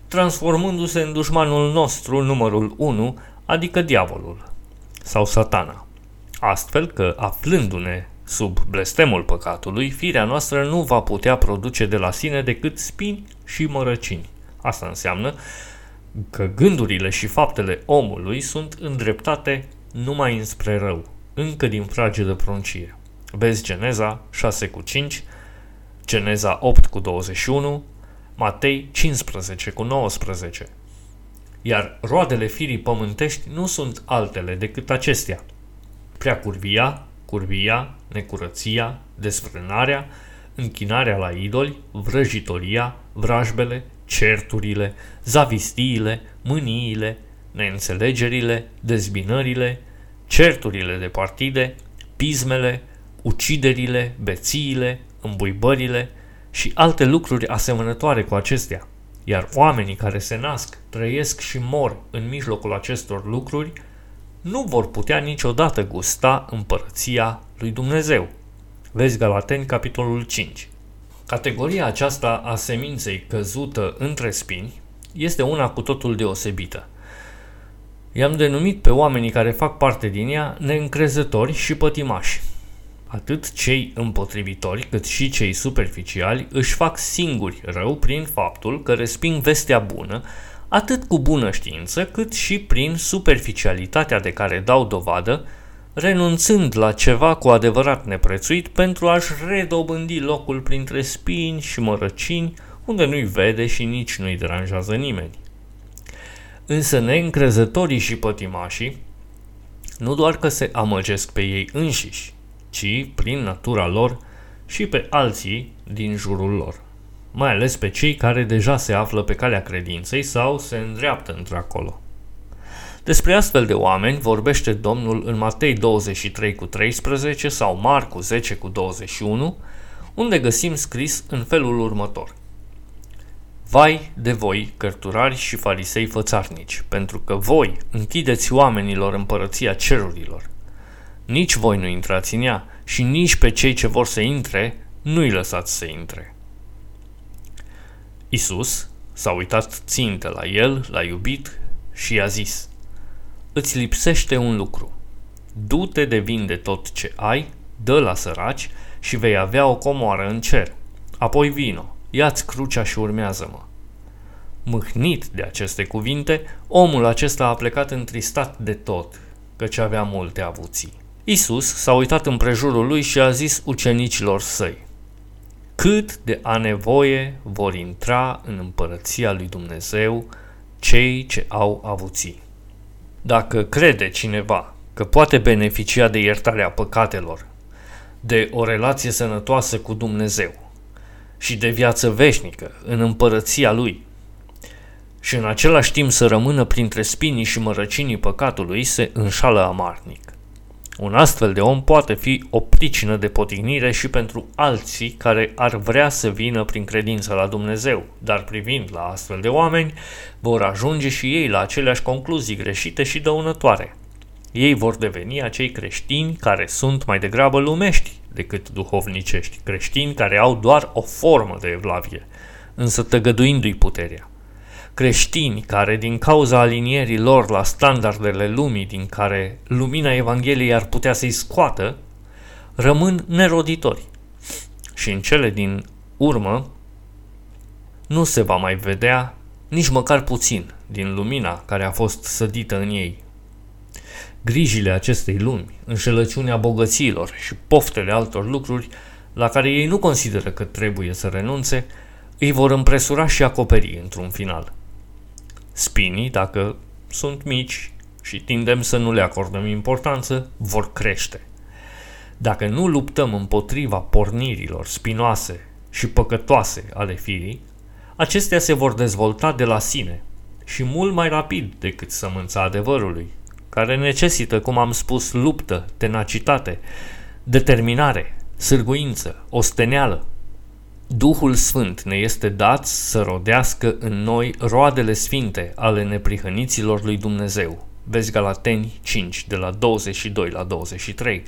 transformându-se în dușmanul nostru numărul 1, adică diavolul sau satana. Astfel că, aflându-ne sub blestemul păcatului, firea noastră nu va putea produce de la sine decât spini și mărăcini. Asta înseamnă că gândurile și faptele omului sunt îndreptate numai înspre rău, încă din fragedă pruncie. Vezi Geneza 6,5, Geneza 8,21, Matei 15,19. Iar roadele firii pământești nu sunt altele decât acestea: prea curvia, necurăția, desfrânarea, închinarea la idoli, vrăjitoria, vrajbele, certurile, zavistiile, mâniile, neînțelegerile, dezbinările, certurile de partide, pismele, uciderile, bețiile, îmbuibările și alte lucruri asemănătoare cu acestea. Iar oamenii care se nasc, trăiesc și mor în mijlocul acestor lucruri nu vor putea niciodată gusta împărăția lui Dumnezeu. Vezi Galateni, capitolul 5. Categoria aceasta a seminței căzută între spini este una cu totul deosebită. I-am denumit pe oamenii care fac parte din ea neîncrezători și pătimași. Atât cei împotrivitori, cât și cei superficiali își fac singuri rău prin faptul că resping vestea bună, atât cu bună știință, cât și prin superficialitatea de care dau dovadă, renunțând la ceva cu adevărat neprețuit pentru a-și redobândi locul printre spini și mărăcini, unde nu-i vede și nici nu-i deranjează nimeni. Însă neîncrezătorii și pătimașii nu doar că se amăgesc pe ei înșiși, ci, prin natura lor, și pe alții din jurul lor, mai ales pe cei care deja se află pe calea credinței sau se îndreaptă într-acolo. Despre astfel de oameni vorbește Domnul în Matei 23,13 sau Marcu 10,21, unde găsim scris în felul următor: Vai de voi, cărturari și farisei fățarnici, pentru că voi închideți oamenilor împărăția cerurilor. Nici voi nu intrați în ea și nici pe cei ce vor să intre nu-i lăsați să intre. Iisus s-a uitat țintă la el, l-a iubit și i-a zis: Îți lipsește un lucru. Du-te de vinde tot ce ai, dă la săraci și vei avea o comoară în cer. Apoi vino, ia-ți crucea și urmează-mă. Mâhnit de aceste cuvinte, omul acesta a plecat întristat de tot, căci avea multe avuții. Iisus s-a uitat împrejurul lui și a zis ucenicilor săi: Cât de a nevoie vor intra în împărăția lui Dumnezeu cei ce au avuții. Dacă crede cineva că poate beneficia de iertarea păcatelor, de o relație sănătoasă cu Dumnezeu și de viață veșnică în împărăția lui, și în același timp să rămână printre spinii și mărăcinii păcatului, se înșală amarnic. Un astfel de om poate fi o pricină de potignire și pentru alții care ar vrea să vină prin credință la Dumnezeu, dar privind la astfel de oameni, vor ajunge și ei la aceleași concluzii greșite și dăunătoare. Ei vor deveni acei creștini care sunt mai degrabă lumești decât duhovnicești, creștini care au doar o formă de evlavie, însă tăgăduindu-i puterea. Creștini care, din cauza alinierii lor la standardele lumii din care lumina Evangheliei ar putea să-i scoată, rămân neroditori și în cele din urmă nu se va mai vedea nici măcar puțin din lumina care a fost sădită în ei. Grijile acestei lumi, înșelăciunea bogăților și poftele altor lucruri la care ei nu consideră că trebuie să renunțe, îi vor împresura și acoperi într-un final. Spinii, dacă sunt mici și tindem să nu le acordăm importanță, vor crește. Dacă nu luptăm împotriva pornirilor spinoase și păcătoase ale firii, acestea se vor dezvolta de la sine, și mult mai rapid decât sămânța adevărului, care necesită, cum am spus, luptă, tenacitate, determinare, sârguință, osteneală. Duhul Sfânt ne este dat să rodească în noi roadele sfinte ale neprihăniților lui Dumnezeu. Vezi Galateni 5, de la 22 la 23.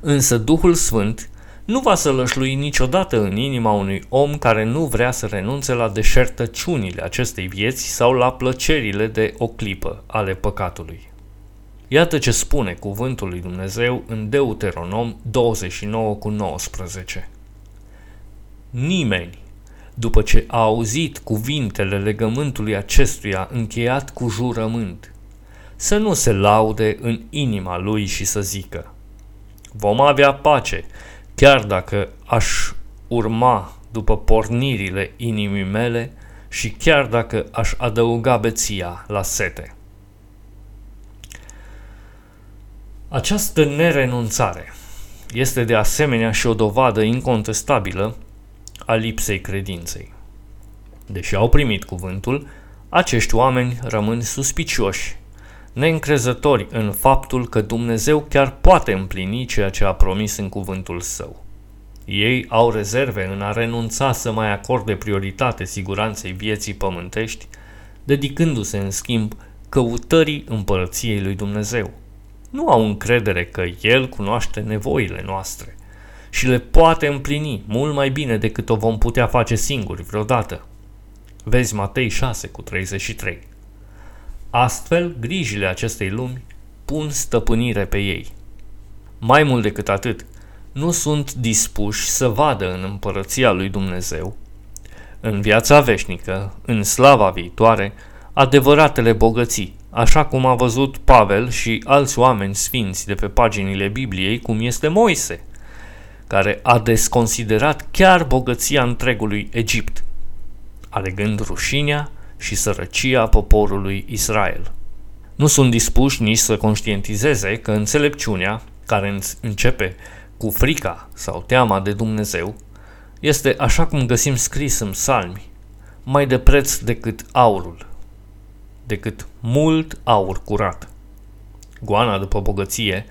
Însă Duhul Sfânt nu va sălășlui niciodată în inima unui om care nu vrea să renunțe la deșertăciunile acestei vieți sau la plăcerile de o clipă ale păcatului. Iată ce spune cuvântul lui Dumnezeu în Deuteronom 29:19. Nimeni, după ce a auzit cuvintele legământului acestuia încheiat cu jurământ, să nu se laude în inima lui și să zică: vom avea pace, chiar dacă aș urma după pornirile inimii mele și chiar dacă aș adăuga beția la sete. Această nerenunțare este de asemenea și o dovadă incontestabilă a lipsei credinței. Deși au primit cuvântul, acești oameni rămân suspicioși, neîncrezători în faptul că Dumnezeu chiar poate împlini ceea ce a promis în cuvântul său. Ei au rezerve în a renunța să mai acorde prioritate siguranței vieții pământești, dedicându-se în schimb căutării împărăției lui Dumnezeu. Nu au încredere că El cunoaște nevoile noastre și le poate împlini mult mai bine decât o vom putea face singuri vreodată. Vezi Matei 6:33. Astfel, grijile acestei lumi pun stăpânire pe ei. Mai mult decât atât, nu sunt dispuși să vadă în împărăția lui Dumnezeu, în viața veșnică, în slava viitoare, adevăratele bogății, așa cum a văzut Pavel și alți oameni sfinți de pe paginile Bibliei, cum este Moise, care a desconsiderat chiar bogăția întregului Egipt, alegând rușinea și sărăcia poporului Israel. Nu sunt dispuși nici să conștientizeze că înțelepciunea, care începe cu frica sau teama de Dumnezeu, este, așa cum găsim scris în Psalmi, mai de preț decât aurul, decât mult aur curat. Goana după bogăție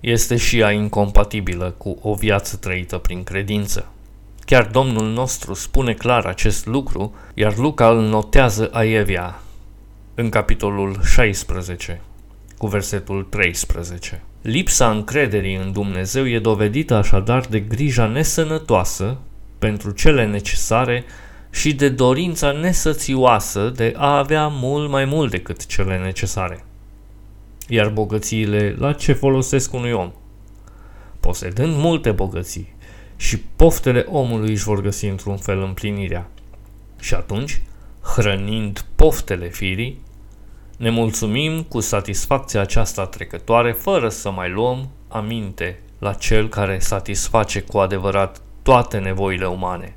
este și ea incompatibilă cu o viață trăită prin credință. Chiar Domnul nostru spune clar acest lucru, iar Luca îl notează aievea în capitolul 16, cu versetul 13. Lipsa încrederii în Dumnezeu e dovedită așadar de grija nesănătoasă pentru cele necesare și de dorința nesățioasă de a avea mult mai mult decât cele necesare. Iar bogățiile la ce folosesc unui om? Posedând multe bogății, și poftele omului își vor găsi într-un fel împlinirea. Și atunci, hrănind poftele firii, ne mulțumim cu satisfacția aceasta trecătoare, fără să mai luăm aminte la Cel care satisface cu adevărat toate nevoile umane.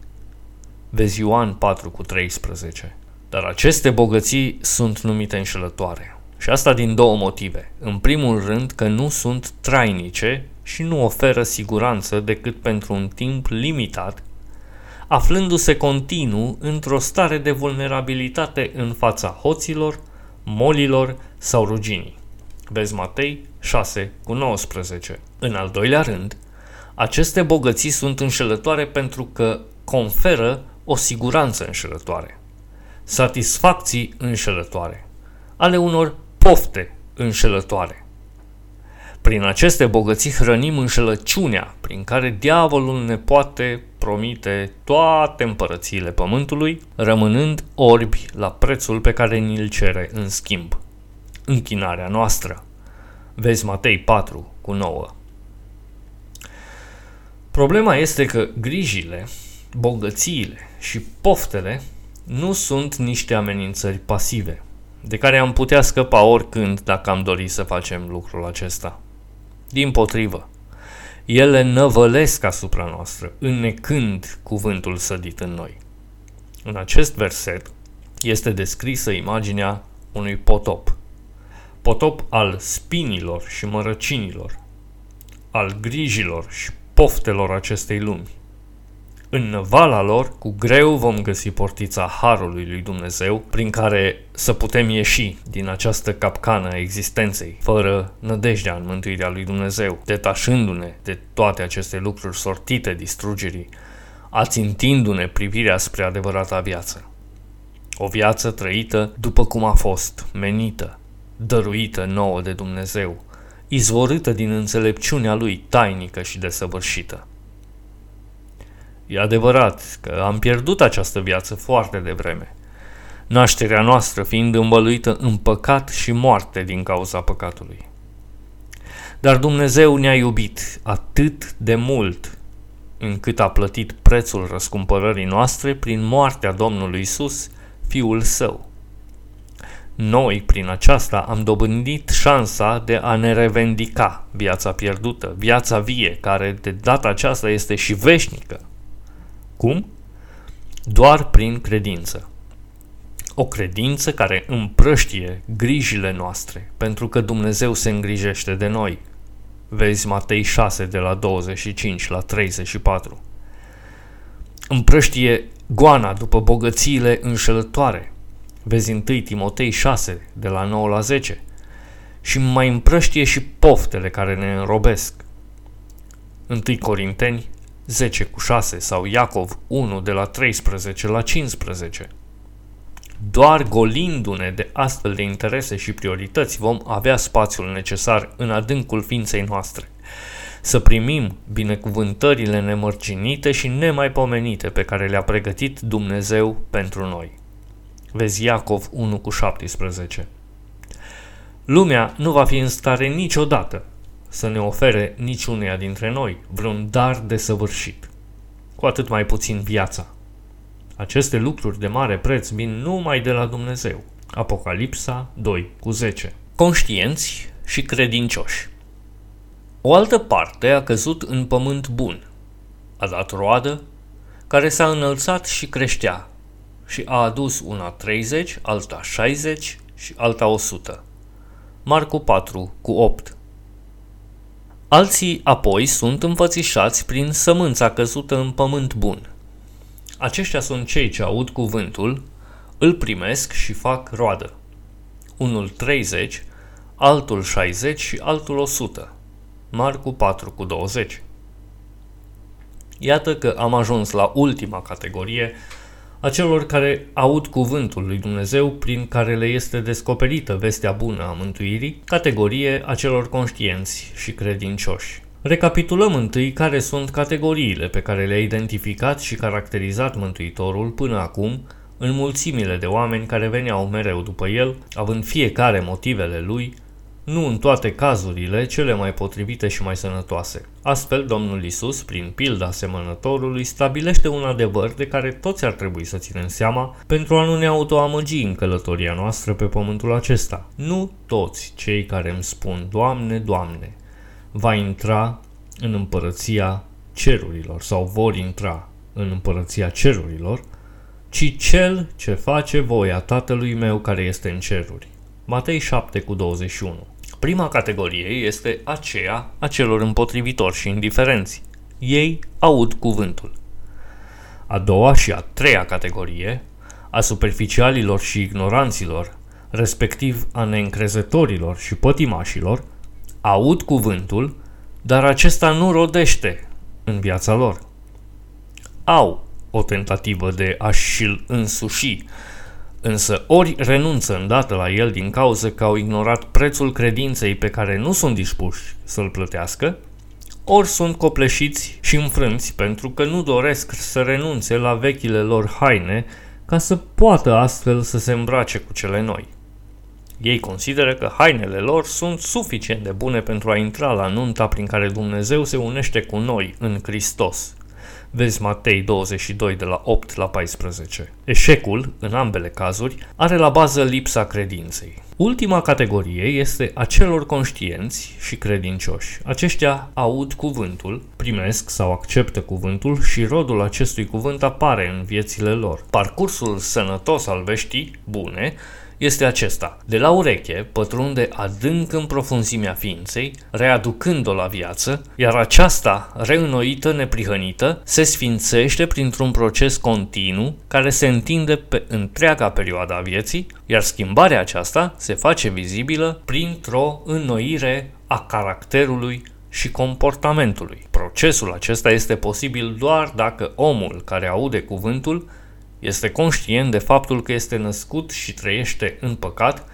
Vezi Ioan 4:13. Dar aceste bogății sunt numite înșelătoare. Și asta din două motive. În primul rând că nu sunt trainice și nu oferă siguranță decât pentru un timp limitat, aflându-se continuu într-o stare de vulnerabilitate în fața hoților, molilor sau ruginii. Vezi Matei 6:19. În al doilea rând, aceste bogății sunt înșelătoare pentru că conferă o siguranță înșelătoare, satisfacții înșelătoare, ale unor pofte înșelătoare. Prin aceste bogății hrănim înșelăciunea prin care diavolul ne poate promite toate împărățiile pământului, rămânând orbi la prețul pe care ni-l cere în schimb. Închinarea noastră. Vezi Matei 4:9. Problema este că grijile, bogățiile și poftele nu sunt niște amenințări pasive, de care am putea scăpa oricând dacă am dori să facem lucrul acesta. Dimpotrivă, ele năvălesc asupra noastră, înnecând cuvântul sădit în noi. În acest verset este descrisă imaginea unui potop. Potop al spinilor și mărăcinilor, al grijilor și poftelor acestei lumi. În vala lor, cu greu vom găsi portița harului lui Dumnezeu, prin care să putem ieși din această capcană a existenței, fără nădejdea în mântuirea lui Dumnezeu, detașându-ne de toate aceste lucruri sortite distrugerii, ațintindu-ne privirea spre adevărata viață. O viață trăită după cum a fost menită, dăruită nouă de Dumnezeu, izvorâtă din înțelepciunea lui tainică și desăvârșită. E adevărat că am pierdut această viață foarte devreme, nașterea noastră fiind învăluită în păcat și moarte din cauza păcatului. Dar Dumnezeu ne-a iubit atât de mult, încât a plătit prețul răscumpărării noastre prin moartea Domnului Iisus, Fiul Său. Noi, prin aceasta, am dobândit șansa de a ne revendica viața pierdută, viața vie, care de data aceasta este și veșnică. Cum? Doar prin credință. O credință care împrăștie grijile noastre, pentru că Dumnezeu se îngrijește de noi. Vezi Matei 6 de la 25 la 34. Împrăștie goana după bogățiile înșelătoare. Vezi 1 Timotei 6 de la 9 la 10. Și mai împrăștie și poftele care ne înrobesc. 1 Corinteni 10 cu 6 sau Iacov 1 de la 13 la 15. Doar golindu-ne de astfel de interese și priorități vom avea spațiul necesar în adâncul ființei noastre, să primim binecuvântările nemărginite și nemaipomenite pe care le-a pregătit Dumnezeu pentru noi. Vezi Iacov 1 cu 17. Lumea nu va fi în stare niciodată să ne ofere niciuneia dintre noi vreun dar desăvârșit, cu atât mai puțin viața. Aceste lucruri de mare preț vin numai de la Dumnezeu. Apocalipsa 2 cu 10. Conștienți și credincioși. O altă parte a căzut în pământ bun, a dat roadă, care s-a înălțat și creștea și a adus una 30, alta 60 și alta 100. Marcu 4 cu 8. Alții apoi sunt înfățișați prin sămânța căzută în pământ bun. Aceștia sunt cei ce aud cuvântul, îl primesc și fac roadă. Unul 30, altul 60 și altul 100. Marcu 4 cu 20. Iată că am ajuns la ultima categorie a celor care aud cuvântul lui Dumnezeu prin care le este descoperită vestea bună a mântuirii, categorie a celor conștienți și credincioși. Recapitulăm întâi care sunt categoriile pe care le-a identificat și caracterizat Mântuitorul până acum în mulțimile de oameni care veneau mereu după el, având fiecare motivele lui, nu în toate cazurile cele mai potrivite și mai sănătoase. Astfel, Domnul Iisus, prin pilda semănătorului, stabilește un adevăr de care toți ar trebui să ținem seama pentru a nu ne autoamăgi în călătoria noastră pe pământul acesta. Nu toți cei care îmi spun, Doamne, Doamne, va intra în împărăția cerurilor sau vor intra în împărăția cerurilor, ci cel ce face voia Tatălui meu care este în ceruri. Matei 7 cu 21. Prima categorie este aceea a celor împotrivitori și indiferenți. Ei aud cuvântul. A doua și a treia categorie, a superficialilor și ignoranților, respectiv a neîncrezătorilor și pătimașilor, aud cuvântul, dar acesta nu rodește în viața lor. Au o tentativă de a-și-l însuși, însă ori renunță îndată la el din cauză că au ignorat prețul credinței pe care nu sunt dispuși să-l plătească, ori sunt copleșiți și înfrânți pentru că nu doresc să renunțe la vechile lor haine ca să poată astfel să se îmbrace cu cele noi. Ei consideră că hainele lor sunt suficient de bune pentru a intra la nunta prin care Dumnezeu se unește cu noi în Hristos. Vezi Matei 22 de la 8 la 14. Eșecul, în ambele cazuri, are la bază lipsa credinței. Ultima categorie este a celor conștienți și credincioși. Aceștia aud cuvântul, primesc sau acceptă cuvântul și rodul acestui cuvânt apare în viețile lor. Parcursul sănătos al veștii bune este acesta: de la ureche pătrunde adânc în profunzimea ființei, readucând-o la viață, iar aceasta, reînnoită, neprihănită, se sfințește printr-un proces continuu care se întinde pe întreaga perioadă a vieții, iar schimbarea aceasta se face vizibilă printr-o înnoire a caracterului și comportamentului. Procesul acesta este posibil doar dacă omul care aude cuvântul este conștient de faptul că este născut și trăiește în păcat,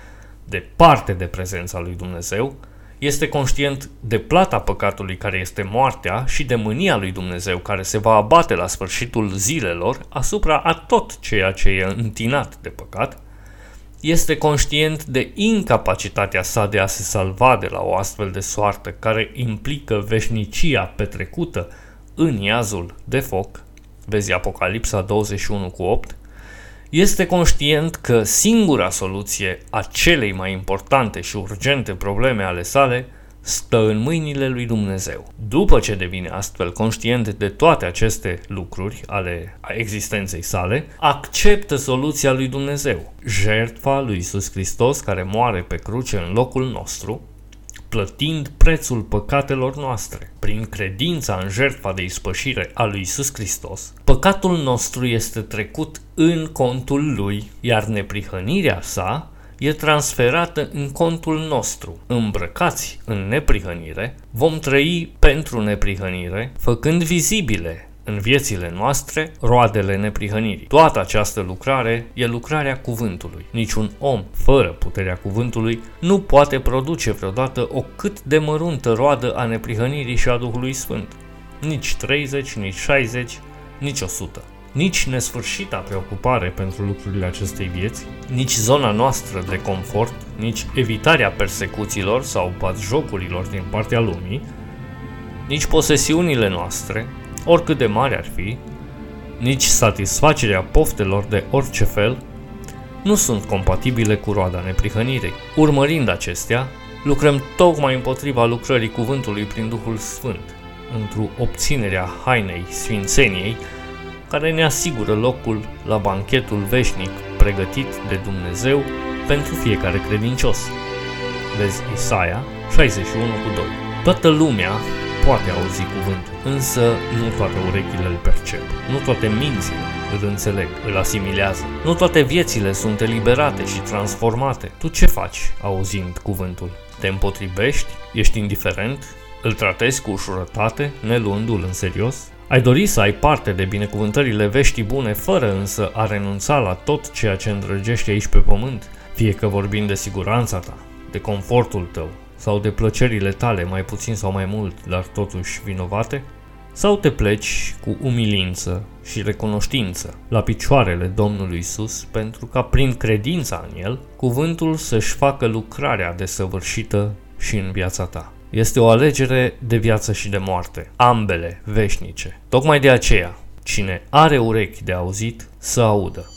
departe de prezența lui Dumnezeu, este conștient de plata păcatului care este moartea și de mânia lui Dumnezeu care se va abate la sfârșitul zilelor asupra a tot ceea ce e întinat de păcat, este conștient de incapacitatea sa de a se salva de la o astfel de soartă care implică veșnicia petrecută în iazul de foc, vezi Apocalipsa 21:8, este conștient că singura soluție a celei mai importante și urgente probleme ale sale stă în mâinile lui Dumnezeu. După ce devine astfel conștient de toate aceste lucruri ale existenței sale, acceptă soluția lui Dumnezeu, jertfa lui Iisus Hristos care moare pe cruce în locul nostru, plătind prețul păcatelor noastre. Prin credința în jertfa de ispășire a lui Iisus Hristos, păcatul nostru este trecut în contul lui, iar neprihănirea sa e transferată în contul nostru. Îmbrăcați în neprihănire, vom trăi pentru neprihănire, făcând vizibile în viețile noastre roadele neprihănirii. Toată această lucrare e lucrarea cuvântului. Niciun om fără puterea cuvântului nu poate produce vreodată o cât de măruntă roadă a neprihănirii și a Duhului Sfânt. Nici 30, nici 60, nici 100. Nici nesfârșita preocupare pentru lucrurile acestei vieți, nici zona noastră de confort, nici evitarea persecuțiilor sau batjocurilor din partea lumii, nici posesiunile noastre, oricât de mari ar fi, nici satisfacerea poftelor de orice fel, nu sunt compatibile cu roada neprihănirii. Urmărind acestea, lucrăm tocmai împotriva lucrării cuvântului prin Duhul Sfânt, într-o obținere a hainei sfințeniei, care ne asigură locul la banchetul veșnic pregătit de Dumnezeu pentru fiecare credincios. Vezi Isaia 61:2. Toată lumea poate auzi cuvântul, însă nu toate urechile îl percep, nu toate mințile îl înțeleg, îl asimilează, nu toate viețile sunt eliberate și transformate. Tu ce faci auzind cuvântul? Te împotrivești? Ești indiferent? Îl tratezi cu ușurătate, neluându-l în serios? Ai dori să ai parte de binecuvântările veștii bune, fără însă a renunța la tot ceea ce îndrăgești aici pe pământ? Fie că vorbim de siguranța ta, de confortul tău sau de plăcerile tale, mai puțin sau mai mult, dar totuși vinovate? Sau te pleci cu umilință și recunoștință la picioarele Domnului Iisus, pentru ca prin credința în El, cuvântul să-și facă lucrarea desăvârșită și în viața ta? Este o alegere de viață și de moarte, ambele veșnice. Tocmai de aceea, cine are urechi de auzit, să audă.